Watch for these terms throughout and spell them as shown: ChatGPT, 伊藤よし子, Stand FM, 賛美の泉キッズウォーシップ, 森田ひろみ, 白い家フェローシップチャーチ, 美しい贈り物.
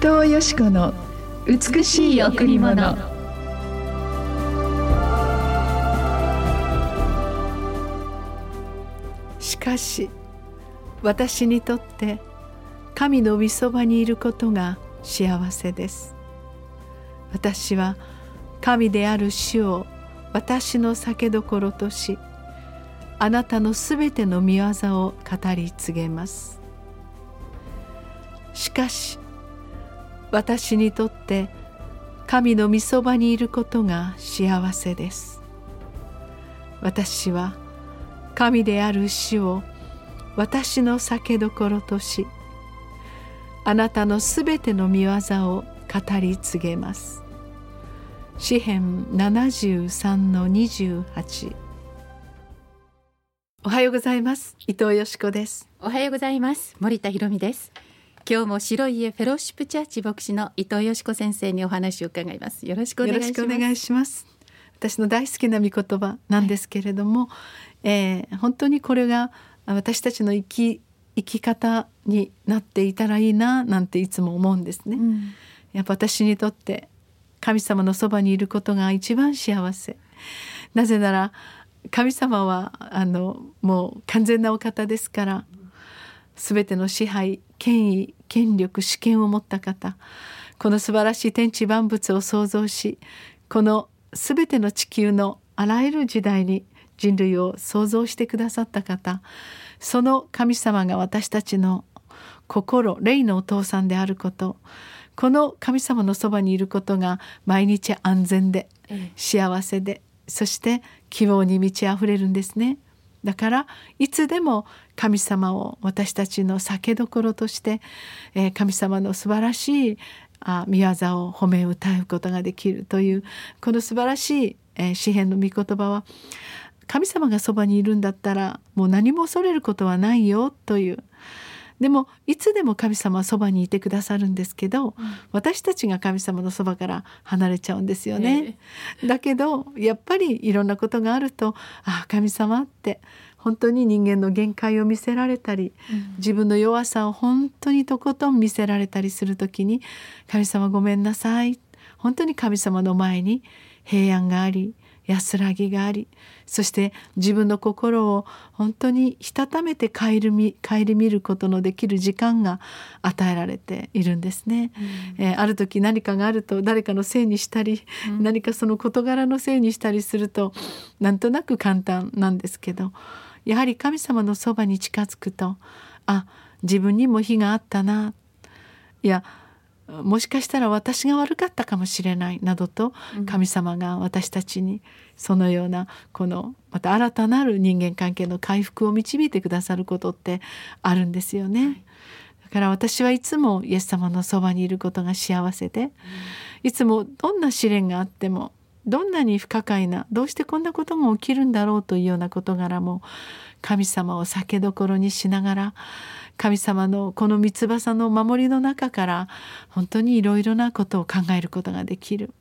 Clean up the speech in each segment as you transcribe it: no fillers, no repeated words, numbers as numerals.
藤よし子の美しい贈り物。しかし私にとって神の御そばにいることが幸せです。私は神である主を私の酒どころとし、あなたのすべての御業を語り告げます。しかし私にとって神の御そばにいることが幸せです。私は神である主を私の酒どころとし、あなたのすべての御業を語り告げます。詩編 73-28。 おはようございます。伊藤よし子です。おはようございます。森田ひろみです。今日も白い家フェローシップチャーチ牧師の伊藤よし子先生にお話を伺います。よろしくお願いします。よろしくお願いします。私の大好きな御言葉なんですけれども、本当にこれが私たちの生き方になっていたらいいななんていつも思うんですね、やっぱ私にとって神様のそばにいることが一番幸せ。なぜなら神様はもう完全なお方ですから、すべての支配、権威、権力、主権を持った方、この素晴らしい天地万物を創造し、このすべての地球のあらゆる時代に人類を創造してくださった方、その神様が私たちの心、霊のお父さんであること、この神様のそばにいることが毎日安全で幸せで、そして希望に満ちあふれるんですね。だからいつでも神様を私たちの酒どころとして、神様の素晴らしい御業を褒め歌うことができるという、この素晴らしい、詩編の御言葉は、神様がそばにいるんだったらもう何も恐れることはないよという。でもいつでも神様はそばにいてくださるんですけど、私たちが神様のそばから離れちゃうんですよね、だけどやっぱりいろんなことがあると、ああ神様って本当に人間の限界を見せられたり、自分の弱さを本当にとことん見せられたりするときに、神様ごめんなさい、本当に神様の前に平安があり安らぎがあり、そして自分の心を本当にしたためて顧みることのできる時間が与えられているんですね、ある時何かがあると誰かのせいにしたり、何かその事柄のせいにしたりするとなんとなく簡単なんですけど、やはり神様のそばに近づくと、あ、自分にも非があったな、いやもしかしたら私が悪かったかもしれないなどと、神様が私たちにそのようなこのまた新たなる人間関係の回復を導いてくださることってあるんですよね、だから私はいつもイエス様のそばにいることが幸せで、いつもどんな試練があっても、どんなに不可解な、どうしてこんなことが起きるんだろうというような事柄も神様を酒どころにしながら、神様のこの御翼の守りの中から本当にいろいろなことを考えることができる。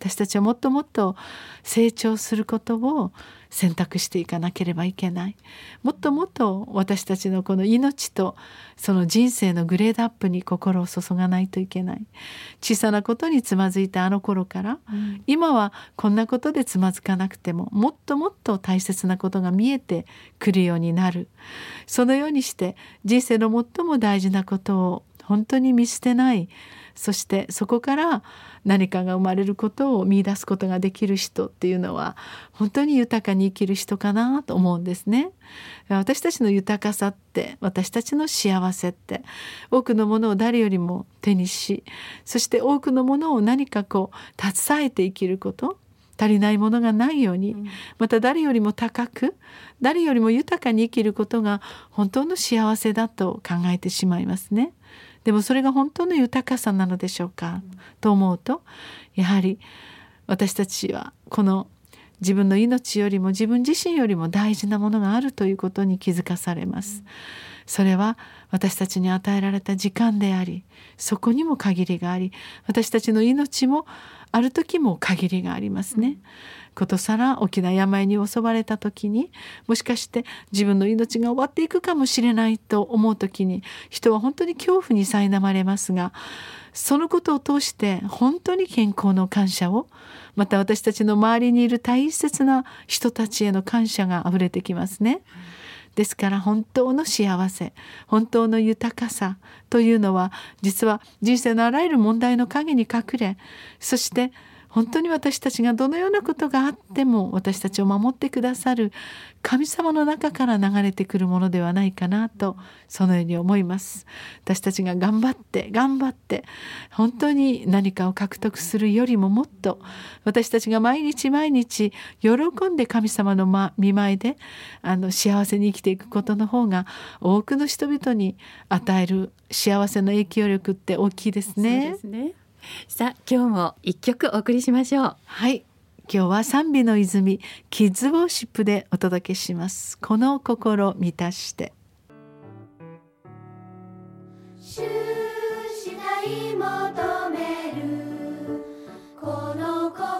私たちはもっともっと成長することを選択していかなければいけない。もっともっと私たちのこの命とその人生のグレードアップに心を注がないといけない。小さなことにつまずいたあの頃から、今はこんなことでつまずかなくても、もっともっと大切なことが見えてくるようになる。そのようにして人生の最も大事なことを本当に見捨てない。そしてそこから何かが生まれることを見出すことができる人っていうのは本当に豊かに生きる人かなと思うんですね。私たちの豊かさって、私たちの幸せって、多くのものを誰よりも手にし、そして多くのものを何かこう携えて生きること、足りないものがないように、また誰よりも高く、誰よりも豊かに生きることが本当の幸せだと考えてしまいますね。でもそれが本当の豊かさなのでしょうか、と思うと、やはり私たちはこの自分の命よりも自分自身よりも大事なものがあるということに気づかされます。それは私たちに与えられた時間であり、そこにも限りがあり、私たちの命もある時も限りがありますね。ことさら大きな病に襲われた時に、もしかして自分の命が終わっていくかもしれないと思う時に、人は本当に恐怖に苛まれますが、そのことを通して本当に健康の感謝を、また私たちの周りにいる大切な人たちへの感謝があふれてきますね。ですから本当の幸せ、本当の豊かさというのは、実は人生のあらゆる問題の陰に隠れ、そして本当に私たちがどのようなことがあっても私たちを守ってくださる神様の中から流れてくるものではないかなと、そのように思います。私たちが頑張って本当に何かを獲得するよりも、もっと私たちが毎日喜んで神様の御前で幸せに生きていくことの方が、多くの人々に与える幸せの影響力って大きいですね。そうですね。さあ、今日も一曲お送りしましょう。はい、今日は賛美の泉キッズウォーシップでお届けします。この心満たして、主したい求めるこの心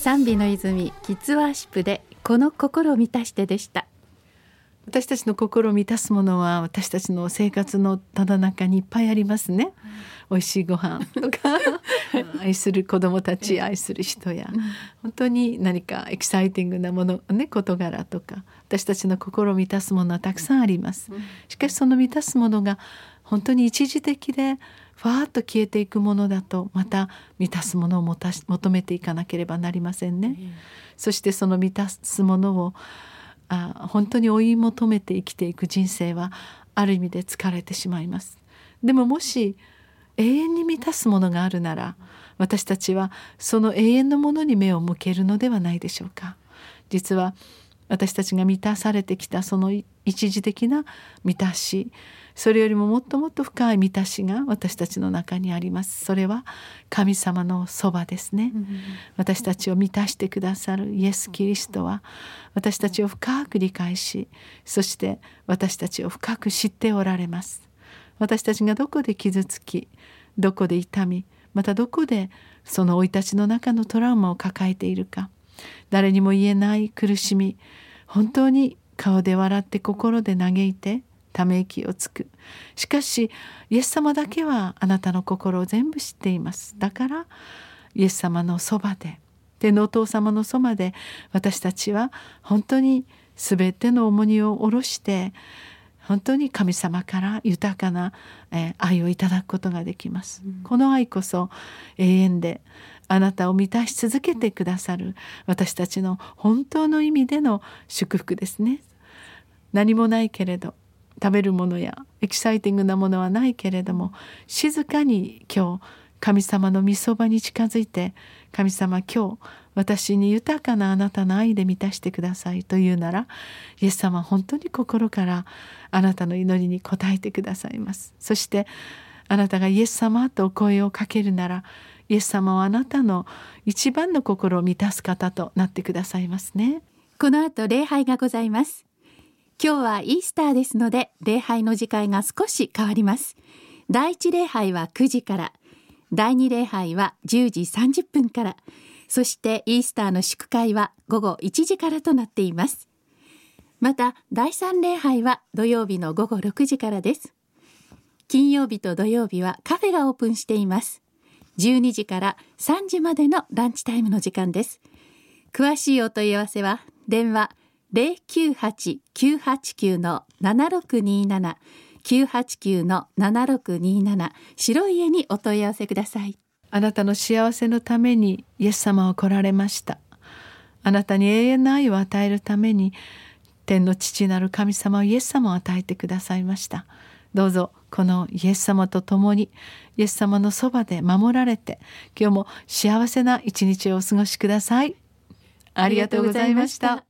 賛美の泉キッズワーシップでこの心を満たしてでした。私たちの心を満たすものは、私たちの生活のただ中にいっぱいありますね。美味しいご飯とか愛する子どもたち、愛する人や、本当に何かエキサイティングなもの、事柄とか、私たちの心を満たすものはたくさんあります。しかしその満たすものが本当に一時的で、ふわっと消えていくものだと、また満たすものを求めていかなければなりませんね。そしてその満たすものを本当に追い求めて生きていく人生は、ある意味で疲れてしまいます。でも、もし永遠に満たすものがあるなら、私たちはその永遠のものに目を向けるのではないでしょうか。実は私たちが満たされてきたその一時的な満たし、それよりももっともっと深い満たしが私たちの中にあります。それは神様のそばですね。私たちを満たしてくださるイエス・キリストは、私たちを深く理解し、そして私たちを深く知っておられます。私たちがどこで傷つき、どこで痛み、またどこでその生い立ちの中のトラウマを抱えているか、誰にも言えない苦しみ、本当に顔で笑って心で嘆いてため息をつく。しかしイエス様だけはあなたの心を全部知っています。だからイエス様のそばで、天のお父様のそばで、私たちは本当に全ての重荷を下ろして、本当に神様から豊かな愛をいただくことができます。この愛こそ永遠で、あなたを満たし続けてくださる私たちの本当の意味での祝福ですね。何もないけれど、食べるものやエキサイティングなものはないけれども、静かに今日神様の御そばに近づいて、神様、今日私に豊かなあなたの愛で満たしてくださいというなら、イエス様は本当に心からあなたの祈りに応えてくださいます。そしてあなたがイエス様とお声をかけるなら、イエス様はあなたの一番の心を満たす方となってくださいますね。この後礼拝がございます。今日はイースターですので、礼拝の時間が少し変わります。第1礼拝は9時から、第2礼拝は10時30分から、そしてイースターの祝会は午後1時からとなっています。また第3礼拝は土曜日の午後6時からです。金曜日と土曜日はカフェがオープンしています。12時から3時までのランチタイムの時間です。詳しいお問い合わせは電話 098-989-7627 989-7627 白い家にお問い合わせください。あなたの幸せのためにイエス様は来られました。あなたに永遠の愛を与えるために天の父なる神様をイエス様を与えてくださいました。どうぞこのイエス様と共にイエス様のそばで守られて今日も幸せな一日をお過ごしください。ありがとうございました。